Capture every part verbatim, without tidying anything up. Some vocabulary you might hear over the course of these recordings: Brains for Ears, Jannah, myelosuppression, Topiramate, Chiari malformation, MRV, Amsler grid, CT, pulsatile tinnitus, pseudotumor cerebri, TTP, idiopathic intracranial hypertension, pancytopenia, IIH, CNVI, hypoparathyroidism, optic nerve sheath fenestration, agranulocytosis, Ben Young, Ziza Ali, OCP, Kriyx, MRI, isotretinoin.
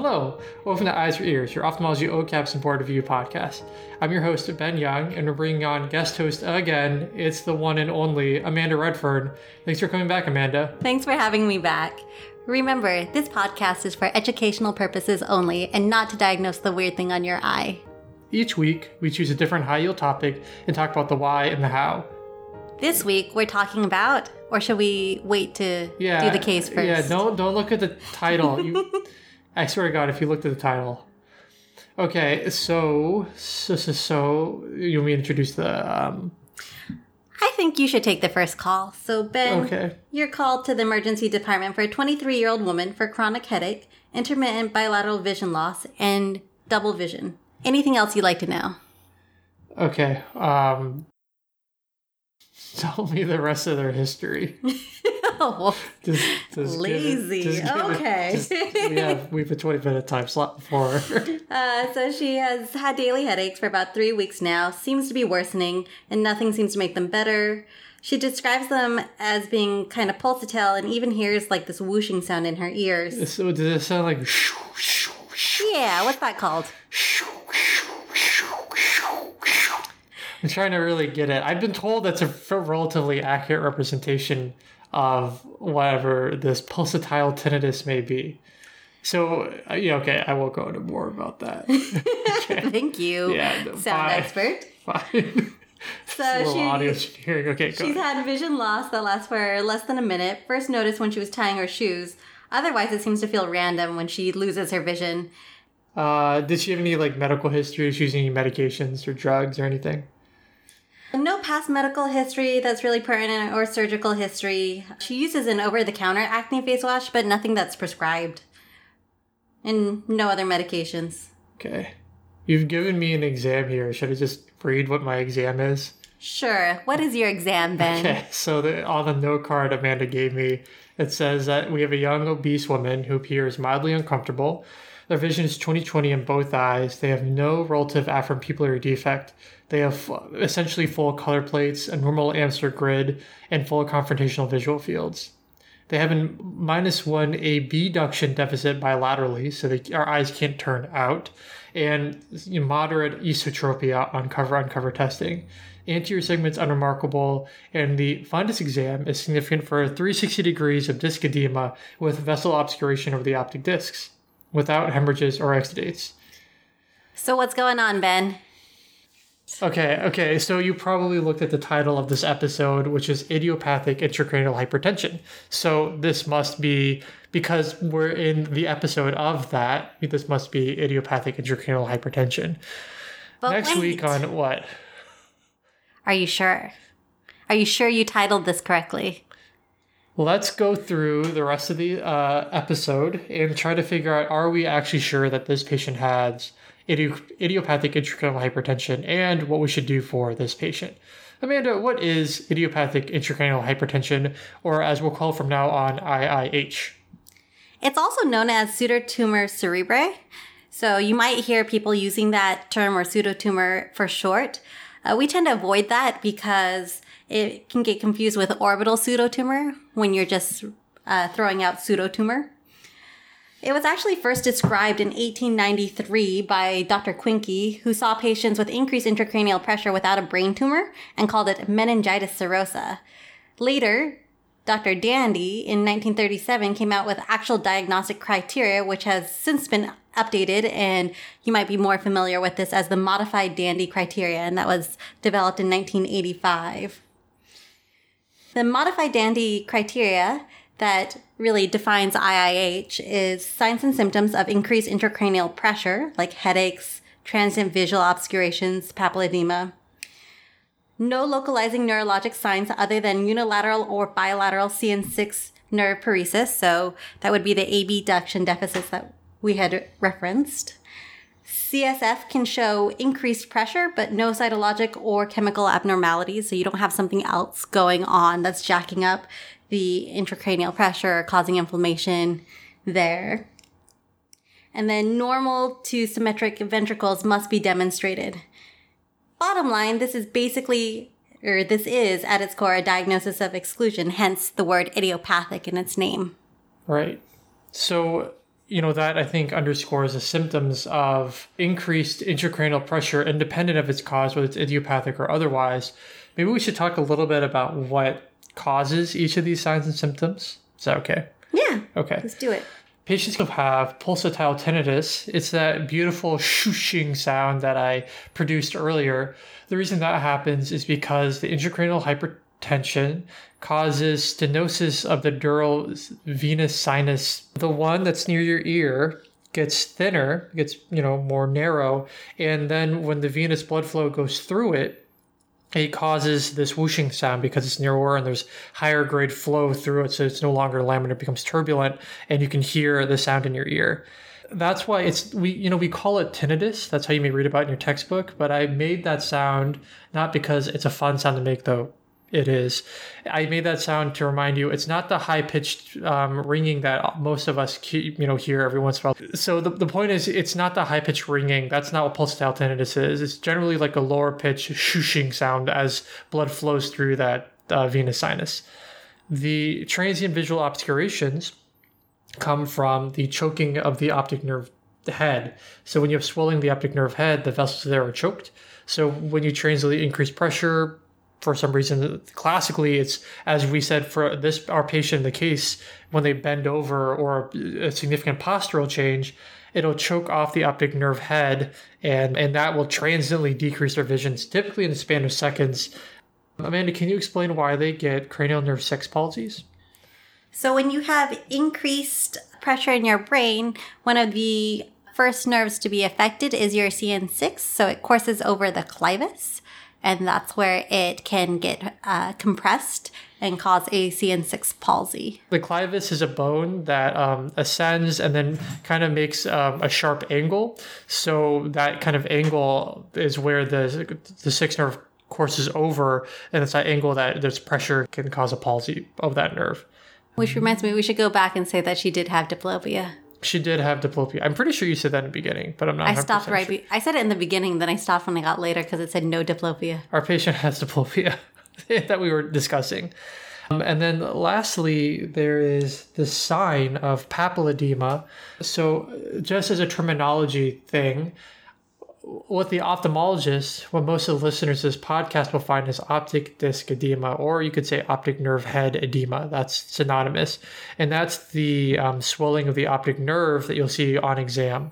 hello, welcome to Eyes for Ears, your ophthalmology O CAPS and board review podcast. I'm your host, Ben Young, and we're bringing on guest host again. It's the one and only Amanda Redford. Thanks for coming back, Amanda. Thanks for having me back. Remember, this podcast is for educational purposes only and not to diagnose the weird thing on your eye. Each week, we choose a different high-yield topic and talk about the why and the how. This week, we're talking about, or should we wait to yeah, do the case first? Yeah, don't, don't look at the title. You, I swear to God, if you looked at the title. Okay, so, so, so, so you want me to introduce the... Um... I think you should take the first call. So, Ben, okay. You're called to the emergency department for a twenty-three-year-old woman for chronic headache, intermittent bilateral vision loss, and double vision. Anything else you'd like to know? Okay, um... tell me the rest of their history. Oh, just, just lazy. It, just okay. It, just, we, have, we have a twenty-minute time slot before her. Uh, so she has had daily headaches for about three weeks now, seems to be worsening, and nothing seems to make them better. She describes them as being kind of pulsatile and even hears like this whooshing sound in her ears. So does it sound like... Yeah, what's that called? I'm trying to really get it. I've been told that's a relatively accurate representation of whatever this pulsatile tinnitus may be. So, yeah, okay, I won't go into more about that. Okay. Thank you, yeah, no, sound fine. Expert. Fine. So a little she, audio engineering. Okay, go she's ahead. Had vision loss that lasts for less than a minute. First noticed when she was tying her shoes. Otherwise, it seems to feel random when she loses her vision. Uh, did she have any like medical history? Is she using any medications or drugs or anything? No past medical history that's really pertinent or surgical history. She uses an over-the-counter acne face wash, but nothing that's prescribed. And no other medications. Okay. You've given me an exam here. Should I just read what my exam is? Sure. What is your exam, Ben? Okay, so the, on the note card Amanda gave me, it says that we have a young obese woman who appears mildly uncomfortable. Their vision is twenty twenty in both eyes. They have no relative afropupillary defect. They have essentially full color plates, a normal Amsler grid, and full confrontational visual fields. They have a minus one abduction deficit bilaterally, so they, our eyes can't turn out, and you know, moderate esotropia on cover-on-cover testing. Anterior segment's unremarkable, and the fundus exam is significant for three hundred sixty degrees of disc edema with vessel obscuration over the optic discs, without hemorrhages or exudates. So what's going on, Ben? Okay, okay, so you probably looked at the title of this episode, which is Idiopathic Intracranial Hypertension. So this must be, because we're in the episode of that, this must be Idiopathic Intracranial Hypertension. But Next wait. week on what? Are you sure? Are you sure you titled this correctly? Let's go through the rest of the uh, episode and try to figure out, are we actually sure that this patient has idiop- idiopathic intracranial hypertension and what we should do for this patient? Amanda, what is idiopathic intracranial hypertension, or as we'll call from now on, I I H? It's also known as pseudotumor cerebri. So you might hear people using that term, or pseudotumor for short. Uh, we tend to avoid that because it can get confused with orbital pseudotumor when you're just uh, throwing out pseudotumor. It was actually first described in eighteen ninety-three by Doctor Quincke, who saw patients with increased intracranial pressure without a brain tumor and called it meningitis serosa. Later, Doctor Dandy in nineteen thirty-seven came out with actual diagnostic criteria, which has since been updated, and you might be more familiar with this as the modified Dandy criteria, and that was developed in nineteen eighty-five. The modified Dandy criteria that really defines I I H is signs and symptoms of increased intracranial pressure, like headaches, transient visual obscurations, papilledema. No localizing neurologic signs other than unilateral or bilateral C N six nerve paresis, so that would be the abduction deficits that we had referenced. C S F can show increased pressure, but no cytologic or chemical abnormalities, so you don't have something else going on that's jacking up the intracranial pressure or causing inflammation there. And then normal to symmetric ventricles must be demonstrated. Bottom line, this is basically, or this is at its core, a diagnosis of exclusion, hence the word idiopathic in its name. Right. So you know, that I think underscores the symptoms of increased intracranial pressure independent of its cause, whether it's idiopathic or otherwise. Maybe we should talk a little bit about what causes each of these signs and symptoms. Is that okay? Yeah. Okay. Let's do it. Patients who have pulsatile tinnitus, it's that beautiful shooshing sound that I produced earlier. The reason that happens is because the intracranial hypertension causes stenosis of the dural venous sinus. The one that's near your ear gets thinner, gets, you know, more narrow. And then when the venous blood flow goes through it, it causes this whooshing sound because it's narrower and there's higher grade flow through it. So it's no longer laminar, it becomes turbulent and you can hear the sound in your ear. That's why it's, we, you know, we call it tinnitus. That's how you may read about it in your textbook, but I made that sound not because it's a fun sound to make, though it is. I made that sound to remind you, it's not the high pitched um, ringing that most of us, keep, you know, hear every once in a while. So the, the point is, it's not the high pitched ringing. That's not what pulsatile tinnitus is. It's generally like a lower pitch shooshing sound as blood flows through that uh, venous sinus. The transient visual obscurations come from the choking of the optic nerve head. So when you have swelling of the optic nerve head, the vessels there are choked. So when you transiently increase pressure, for some reason, classically, it's, as we said, for this, our patient in the case, when they bend over or a significant postural change, it'll choke off the optic nerve head, and, and that will transiently decrease their vision, typically in the span of seconds. Amanda, can you explain why they get cranial nerve six palsies? So when you have increased pressure in your brain, one of the first nerves to be affected is your C N six, so it courses over the clivus, and that's where it can get uh, compressed and cause a C N six palsy. The clivus is a bone that um, ascends and then kind of makes um, a sharp angle. So that kind of angle is where the the sixth nerve courses over, and it's that angle that there's pressure can cause a palsy of that nerve. Which reminds me, we should go back and say that she did have diplopia. She did have diplopia. I'm pretty sure you said that in the beginning, but I'm not I stopped right. Sure. Be- I said it in the beginning, then I stopped when I got later because it said no diplopia. Our patient has diplopia that we were discussing. Um, and then lastly, there is the sign of papilledema. So just as a terminology thing, what the ophthalmologist, what most of the listeners to this podcast will find is optic disc edema, or you could say optic nerve head edema. That's synonymous. And that's the um, swelling of the optic nerve that you'll see on exam.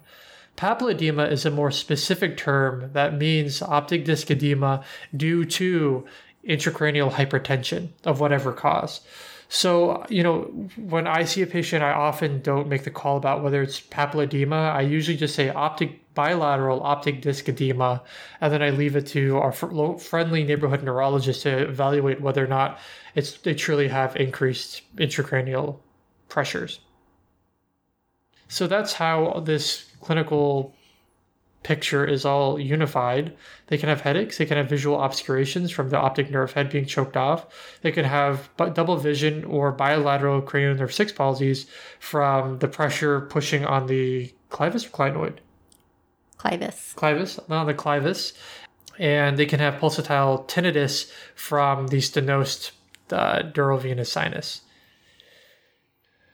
Papilledema is a more specific term that means optic disc edema due to intracranial hypertension of whatever cause. So, you know, when I see a patient, I often don't make the call about whether it's papilledema. I usually just say optic bilateral optic disc edema, and then I leave it to our friendly neighborhood neurologist to evaluate whether or not it's they truly have increased intracranial pressures. So that's how this clinical picture is all unified. They can have headaches. They can have visual obscurations from the optic nerve head being choked off. They can have double vision or bilateral cranial nerve six palsies from the pressure pushing on the clivus or clinoid. Clivus. Clivus, not the clivus. And they can have pulsatile tinnitus from the stenosed uh, dural venous sinus.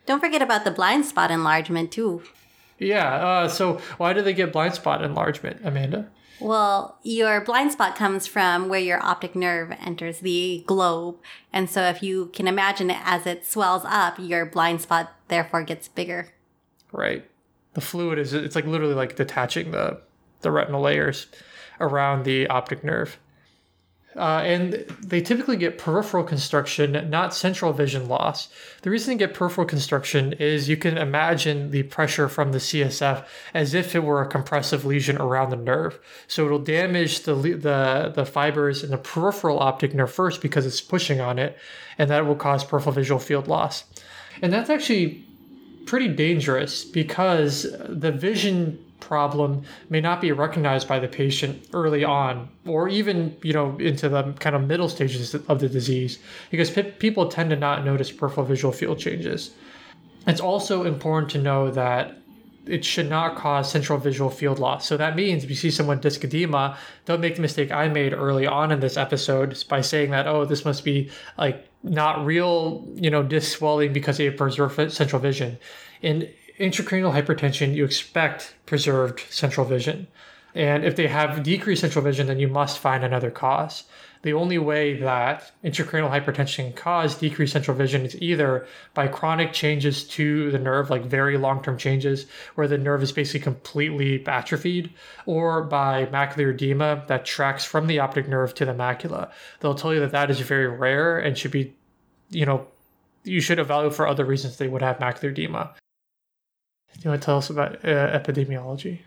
Don't forget about the blind spot enlargement, too. Yeah, uh, so why do they get blind spot enlargement, Amanda? Well, your blind spot comes from where your optic nerve enters the globe. And so if you can imagine it as it swells up, your blind spot therefore gets bigger. Right. The fluid is, it's like literally like detaching the, the retinal layers around the optic nerve. Uh, and they typically get peripheral constriction, not central vision loss. The reason they get peripheral constriction is you can imagine the pressure from the C S F as if it were a compressive lesion around the nerve. So it'll damage the the, the fibers in the peripheral optic nerve first because it's pushing on it, and that will cause peripheral visual field loss. And that's actually pretty dangerous because the vision problem may not be recognized by the patient early on, or even, you know, into the kind of middle stages of the disease, because pe- people tend to not notice peripheral visual field changes. It's also important to know that it should not cause central visual field loss. So that means if you see someone with disc edema, don't make the mistake I made early on in this episode by saying that, oh, this must be like not real, you know, disc swelling because they preserve central vision. And intracranial hypertension, you expect preserved central vision. And if they have decreased central vision, then you must find another cause. The only way that intracranial hypertension can cause decreased central vision is either by chronic changes to the nerve, like very long-term changes where the nerve is basically completely atrophied, or by macular edema that tracks from the optic nerve to the macula. They'll tell you that that is very rare and should be, you know, you should evaluate for other reasons they would have macular edema. Do you want to tell us about uh, epidemiology?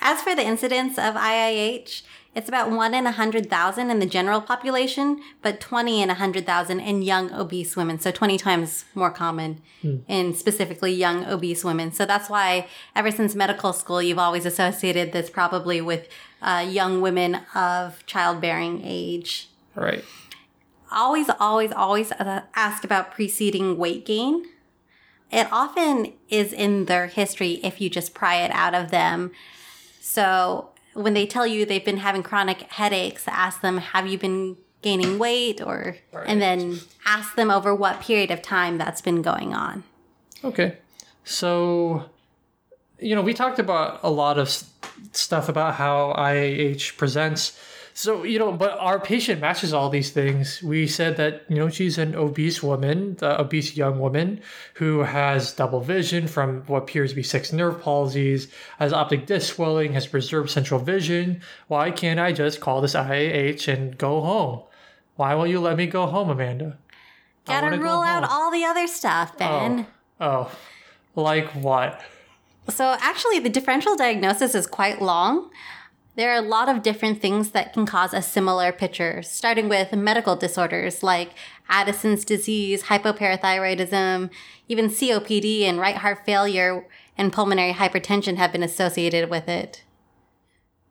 As for the incidence of I I H, it's about one in one hundred thousand in the general population, but twenty in one hundred thousand in young obese women. So twenty times more common hmm. in specifically young obese women. So that's why ever since medical school, you've always associated this probably with uh, young women of childbearing age. Right. Always, always, always ask about preceding weight gain. It often is in their history if you just pry it out of them. So when they tell you they've been having chronic headaches, ask them, have you been gaining weight? Or right. And then ask them over what period of time that's been going on. Okay. So, you know, we talked about a lot of st- stuff about how I I H presents. So, you know, but our patient matches all these things. We said that, you know, she's an obese woman, the obese young woman who has double vision from what appears to be six nerve palsies, has optic disc swelling, has preserved central vision. Why can't I just call this I I H and go home? Why won't you let me go home, Amanda? Gotta rule out all the other stuff, Ben. Oh, oh, like what? So actually, the differential diagnosis is quite long. There are a lot of different things that can cause a similar picture, starting with medical disorders like Addison's disease, hypoparathyroidism, even C O P D and right heart failure and pulmonary hypertension have been associated with it.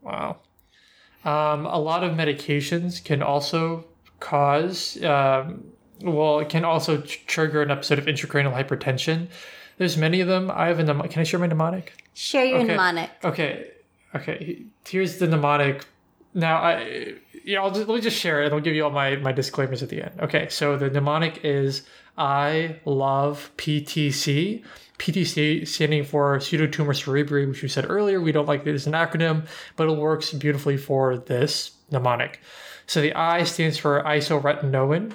Wow. Um, a lot of medications can also cause, um, well, it can also tr- trigger an episode of intracranial hypertension. There's many of them. I have a mnemonic. Can I share my mnemonic? Share your okay. mnemonic. Okay. Okay, here's the mnemonic. Now, I, yeah, I'll just, let me just share it, and I'll give you all my, my disclaimers at the end. Okay, so the mnemonic is I love P T C. P T C standing for pseudotumor cerebri, which we said earlier. We don't like it as an acronym, but it works beautifully for this mnemonic. So the I stands for isotretinoin.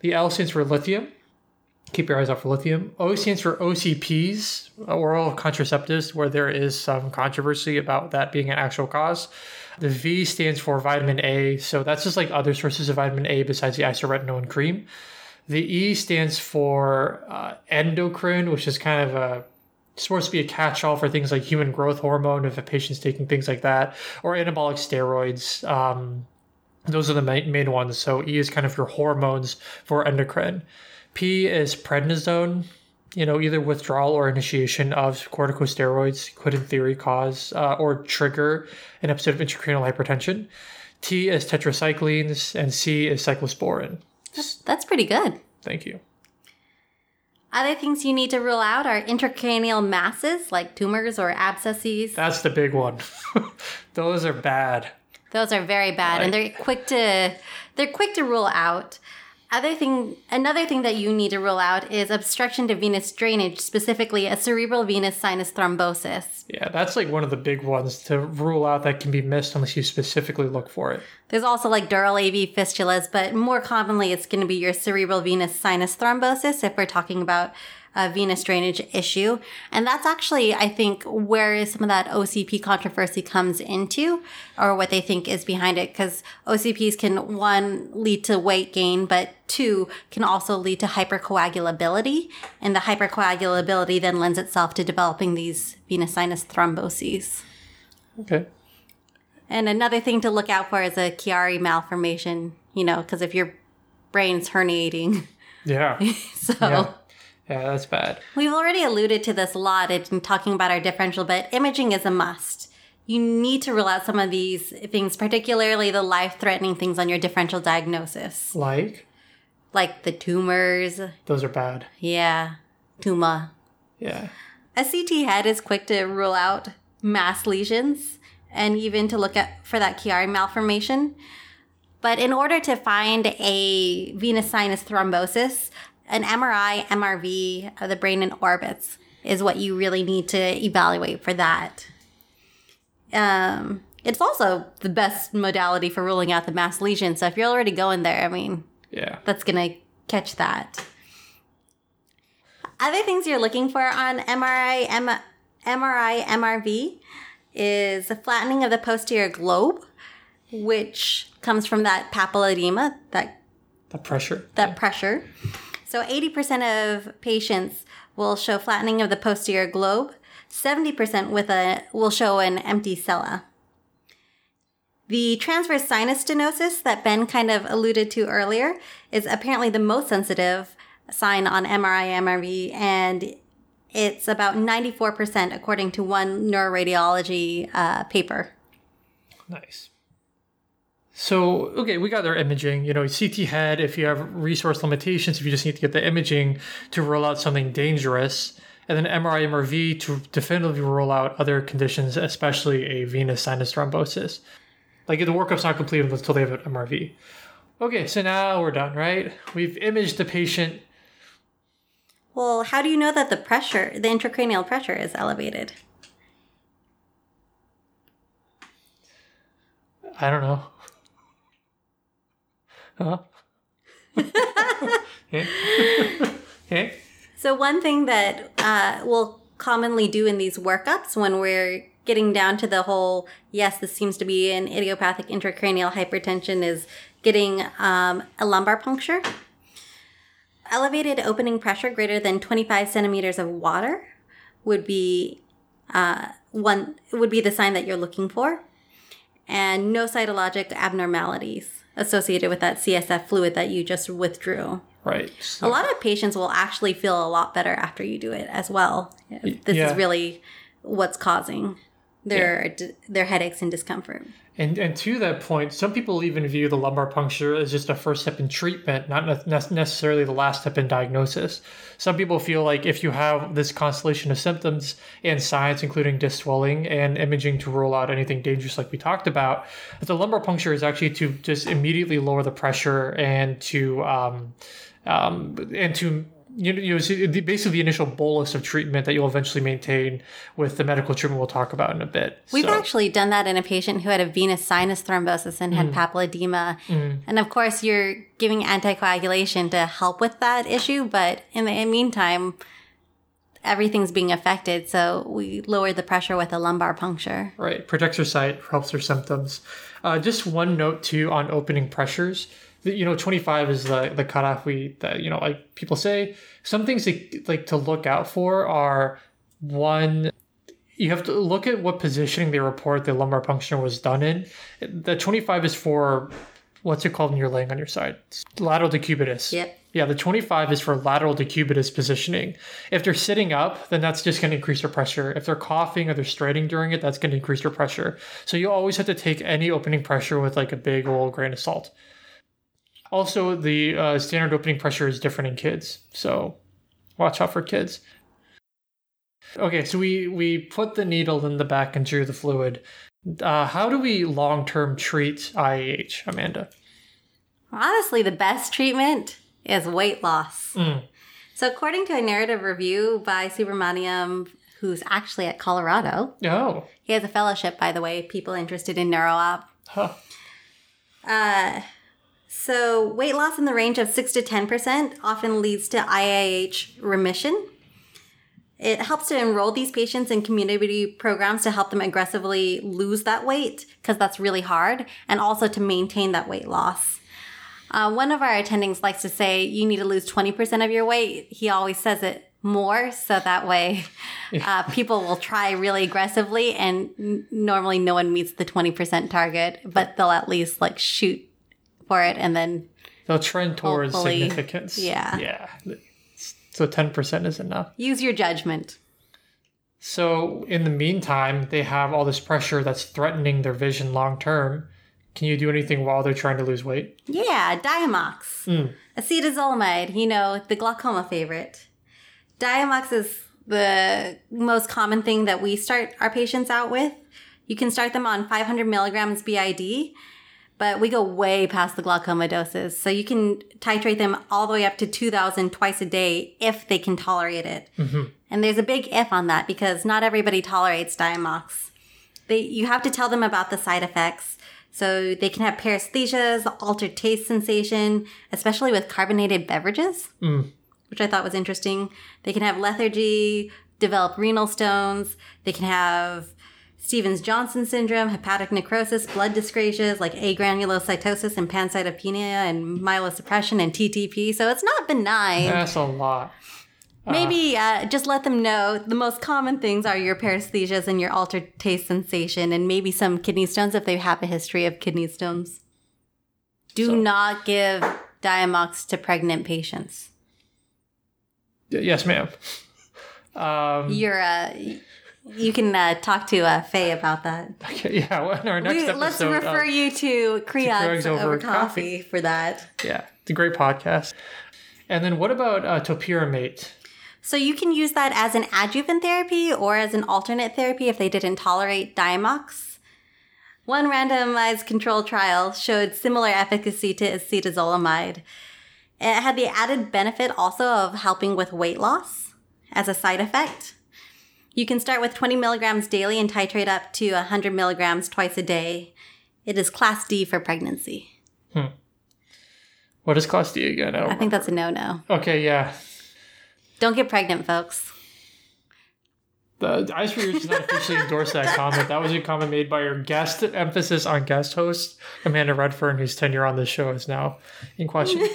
The L stands for lithium. Keep your eyes out for lithium. O stands for O C Ps, oral contraceptives, where there is some controversy about that being an actual cause. The V stands for vitamin A. So that's just like other sources of vitamin A besides the isoretinoin cream. The E stands for uh, endocrine, which is kind of a supposed to be a catch-all for things like human growth hormone if a patient's taking things like that, or anabolic steroids. Um, those are the main, main ones. So E is kind of your hormones for endocrine. P is prednisone, you know, either withdrawal or initiation of corticosteroids could in theory cause uh, or trigger an episode of intracranial hypertension. T is tetracyclines, and C is cyclosporin. That's, that's pretty good. Thank you. Other things you need to rule out are intracranial masses like tumors or abscesses. That's the big one. Those are bad. Those are very bad, like, and they're quick to they're quick to rule out. Other thing, another thing that you need to rule out is obstruction to venous drainage, specifically a cerebral venous sinus thrombosis. Yeah, that's like one of the big ones to rule out that can be missed unless you specifically look for it. There's also like dural A V fistulas, but more commonly it's going to be your cerebral venous sinus thrombosis if we're talking about a venous drainage issue. And that's actually, I think, where some of that O C P controversy comes into, or what they think is behind it, because O C Ps can, one, lead to weight gain, but two, can also lead to hypercoagulability. And the hypercoagulability then lends itself to developing these venous sinus thromboses. Okay. And another thing to look out for is a Chiari malformation, you know, because if your brain's herniating. Yeah. so... Yeah. Yeah, that's bad. We've already alluded to this a lot in talking about our differential, but imaging is a must. You need to rule out some of these things, particularly the life-threatening things on your differential diagnosis. Like? Like the tumors. Those are bad. Yeah. Tumor. Yeah. A C T head is quick to rule out mass lesions and even to look at for that Chiari malformation. But in order to find a venous sinus thrombosis, an M R I, M R V of the brain in orbits is what you really need to evaluate for that. Um, it's also the best modality for ruling out the mass lesion. So if you're already going there, I mean, yeah, that's going to catch that. Other things you're looking for on M R I, M R I, M R V is a flattening of the posterior globe, which comes from that papilledema, that the pressure. That yeah. pressure. So eighty percent of patients will show flattening of the posterior globe. seventy percent with a will show an empty cella. The transverse sinus stenosis that Ben kind of alluded to earlier is apparently the most sensitive sign on M R I M R V, and it's about ninety-four percent according to one neuroradiology uh, paper. Nice. So, okay, we got our imaging. You know, C T head, if you have resource limitations, if you just need to get the imaging to rule out something dangerous, and then M R I M R V to definitively rule out other conditions, especially a venous sinus thrombosis. Like, the workup's not completed until they have an M R V. Okay, so now we're done, right? We've imaged the patient. Well, how do you know that the pressure, the intracranial pressure, is elevated? I don't know. Huh? Okay. Okay. So one thing that uh, we'll commonly do in these workups when we're getting down to the whole, yes, this seems to be an idiopathic intracranial hypertension, is getting um, a lumbar puncture. Elevated opening pressure greater than twenty-five centimeters of water would be uh, one would be the sign that you're looking for, and no cytologic abnormalities associated with that C S F fluid that you just withdrew. Right. So a lot of patients will actually feel a lot better after you do it as well. This yeah. is really what's causing their yeah. their headaches and discomfort. And and to that point, some people even view the lumbar puncture as just a first step in treatment, not ne- necessarily the last step in diagnosis. Some people feel like if you have this constellation of symptoms and signs, including disc swelling and imaging to rule out anything dangerous like we talked about, that the lumbar puncture is actually to just immediately lower the pressure and to um, um, and to you know, basically the initial bolus of treatment that you'll eventually maintain with the medical treatment we'll talk about in a bit. We've so. actually done that in a patient who had a venous sinus thrombosis and had mm. papilledema. Mm. And of course, you're giving anticoagulation to help with that issue. But in the meantime, everything's being affected. So we lowered the pressure with a lumbar puncture. Right. Protects her sight, helps her symptoms. Uh, just one note, too, on opening pressures. You know, twenty-five is the, the cutoff we, that, you know, like people say. Some things to, like to look out for are, one, you have to look at what positioning they report the lumbar puncture was done in. The twenty-five is for, what's it called when you're laying on your side? It's lateral decubitus. Yep. Yeah, the twenty-five is for lateral decubitus positioning. If they're sitting up, then that's just going to increase their pressure. If they're coughing or they're straining during it, that's going to increase their pressure. So you always have to take any opening pressure with like a big old grain of salt. Also, the uh, standard opening pressure is different in kids, so watch out for kids. Okay, so we, we put the needle in the back and drew the fluid. Uh, how do we long-term treat I A H, Amanda? Honestly, the best treatment is weight loss. Mm. So according to a narrative review by Subramaniam, who's actually at Colorado. Oh. He has a fellowship, by the way, people interested in neuro-op. Huh. Uh... So weight loss in the range of six to ten percent often leads to I A H remission. It helps to enroll these patients in community programs to help them aggressively lose that weight, because that's really hard, and also to maintain that weight loss. Uh, one of our attendings likes to say, you need to lose twenty percent of your weight. He always says it more, so that way uh, people will try really aggressively, and n- normally no one meets the twenty percent target, but they'll at least like shoot for it, and then they'll trend towards significance. Yeah. Yeah. So ten percent is enough. Use your judgment. So in the meantime, they have all this pressure that's threatening their vision long term. Can you do anything while they're trying to lose weight? Yeah, Diamox. Mm. Acetazolamide, you know, the glaucoma favorite. Diamox is the most common thing that we start our patients out with. You can start them on five hundred milligrams B I D. But we go way past the glaucoma doses. So you can titrate them all the way up to two thousand twice a day if they can tolerate it. Mm-hmm. And there's a big if on that because not everybody tolerates Diamox. They, you have to tell them about the side effects. So they can have paresthesias, altered taste sensation, especially with carbonated beverages, mm. which I thought was interesting. They can have lethargy, develop renal stones. They can have Stevens-Johnson syndrome, hepatic necrosis, blood dyscrasias like agranulocytosis and pancytopenia and myelosuppression and T T P. So it's not benign. That's a lot. Maybe uh, just let them know the most common things are your paresthesias and your altered taste sensation and maybe some kidney stones if they have a history of kidney stones. Do so, not give Diamox to pregnant patients. Y- yes, ma'am. Um, You're uh, you can uh, talk to uh, Faye about that. Okay, yeah. Well, in our next we, episode, let's refer uh, you to Kriyx over, over coffee. coffee for that. Yeah, it's a great podcast. And then what about uh, Topiramate? So you can use that as an adjuvant therapy or as an alternate therapy if they didn't tolerate Diamox. One randomized controlled trial showed similar efficacy to acetazolamide. It had the added benefit also of helping with weight loss as a side effect. You can start with twenty milligrams daily and titrate up to one hundred milligrams twice a day. It is class D for pregnancy. Hmm. What is class D again? I, I think that's a no-no. Okay, yeah. Don't get pregnant, folks. The Eyes for Ears does not officially endorse that comment. That was a comment made by your guest, emphasis on guest host, Amanda Redford, whose tenure on this show is now in question.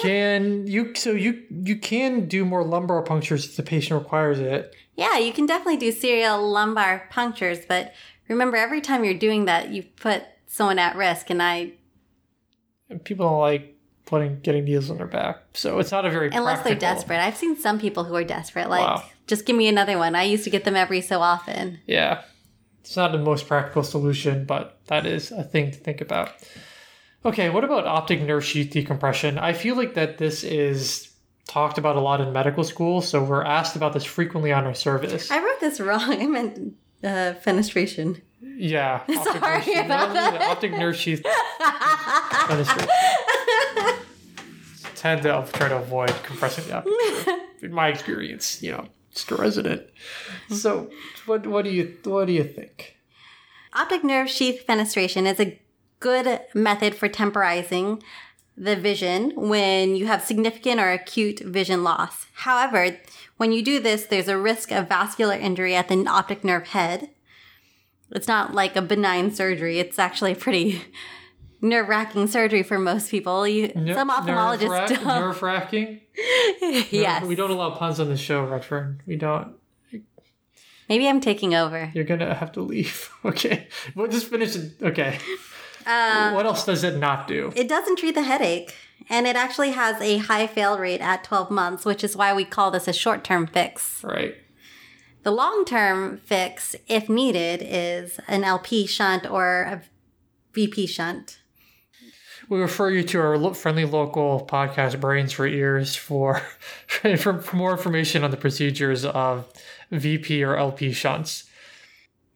Can you so you you can do more lumbar punctures if the patient requires it? Yeah, you can definitely do serial lumbar punctures, but remember, every time you're doing that, you put someone at risk, and I people don't like. Putting getting needles on their back, so it's not a very unless practical. They're desperate. I've seen some people who are desperate, like wow. just give me another one. I used to get them every so often. Yeah, it's not the most practical solution, but that is a thing to think about. Okay, what about optic nerve sheath decompression? I feel like that this is talked about a lot in medical school, so we're asked about this frequently on our service. I wrote this wrong. I meant uh, fenestration. Yeah, optic sorry nerve sheath, about no, that. The optic nerve sheath fenestration. Tend to try to avoid compressing the optic. In my experience, you know, it's the resident. So, what what do you what do you think? Optic nerve sheath fenestration is a good method for temporizing the vision when you have significant or acute vision loss. However, when you do this, there's a risk of vascular injury at the optic nerve head. It's not like a benign surgery. It's actually pretty nerve-wracking surgery for most people. You, no, some ophthalmologists nerve-rack, don't. Nerve-wracking? Yes. We don't allow puns on the show, Redfern. We don't. Maybe I'm taking over. You're going to have to leave. Okay. We'll just finish it. Okay. Uh, what else does it not do? It doesn't treat the headache. And it actually has a high fail rate at twelve months, which is why we call this a short-term fix. Right. The long-term fix, if needed, is an L P shunt or a V P shunt. We refer you to our friendly local podcast, Brains for Ears, for, for, for more information on the procedures of V P or L P shunts.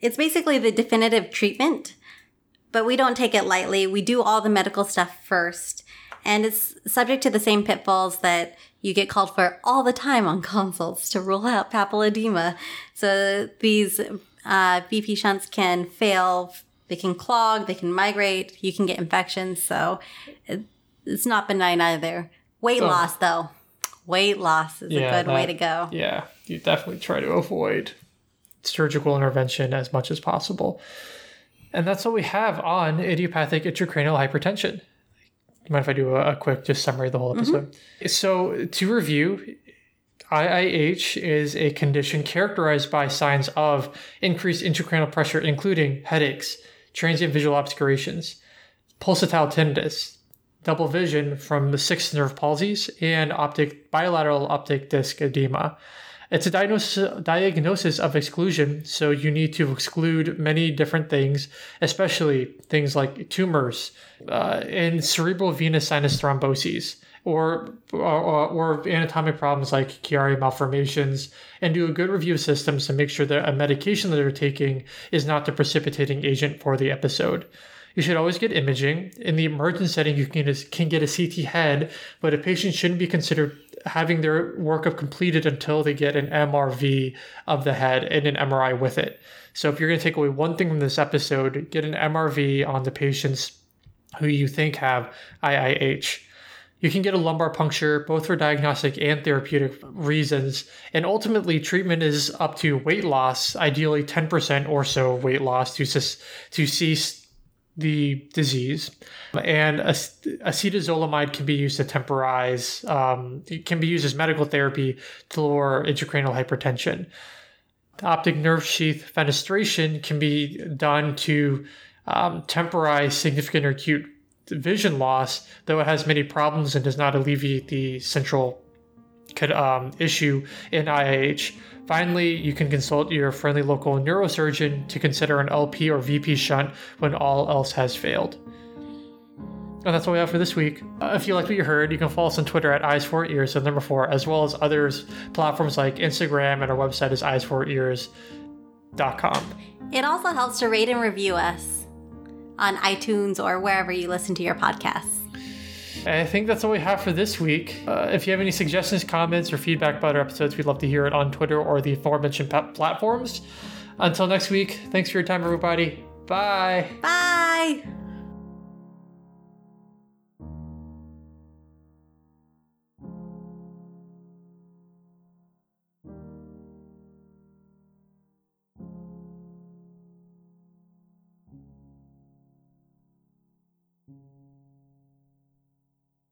It's basically the definitive treatment, but we don't take it lightly. We do all the medical stuff first, and it's subject to the same pitfalls that you get called for all the time on consults to rule out papilledema. So these uh, V P shunts can fail. They can clog, they can migrate, you can get infections, so it's not benign either. Weight oh. loss, though. Weight loss is yeah, a good that, way to go. Yeah, you definitely try to avoid surgical intervention as much as possible. And that's all we have on idiopathic intracranial hypertension. You mind if I do a, a quick just summary of the whole episode? Mm-hmm. So to review, I I H is a condition characterized by signs of increased intracranial pressure, including headaches, transient visual obscurations, pulsatile tinnitus, double vision from the sixth nerve palsies, and optic bilateral optic disc edema. It's a diagnosis, diagnosis of exclusion, so you need to exclude many different things, especially things like tumors uh, and cerebral venous sinus thromboses, or, or or anatomic problems like Chiari malformations, and do a good review of systems to make sure that a medication that they're taking is not the precipitating agent for the episode. You should always get imaging. In the emergent setting, you can, can get a C T head, but a patient shouldn't be considered having their workup completed until they get an M R V of the head and an M R I with it. So if you're going to take away one thing from this episode, get an M R V on the patients who you think have I I H. You can get a lumbar puncture, both for diagnostic and therapeutic reasons. And ultimately, treatment is up to weight loss, ideally ten percent or so weight loss to, to cease the disease. And acetazolamide can be used to temporize. Um, it can be used as medical therapy to lower intracranial hypertension. The optic nerve sheath fenestration can be done to um, temporize significant or acute vision loss, though it has many problems and does not alleviate the central um, issue in I I H. Finally, you can consult your friendly local neurosurgeon to consider an L P or V P shunt when all else has failed. And that's all we have for this week. Uh, if you liked what you heard, you can follow us on Twitter at Eyes for Ears and number four, as well as other platforms like Instagram, and our website is eyes for ears dot com. It also helps to rate and review us on iTunes or wherever you listen to your podcasts. I think that's all we have for this week. Uh, if you have any suggestions, comments, or feedback about our episodes, we'd love to hear it on Twitter or the aforementioned platforms. Until next week, thanks for your time, everybody. Bye. Bye.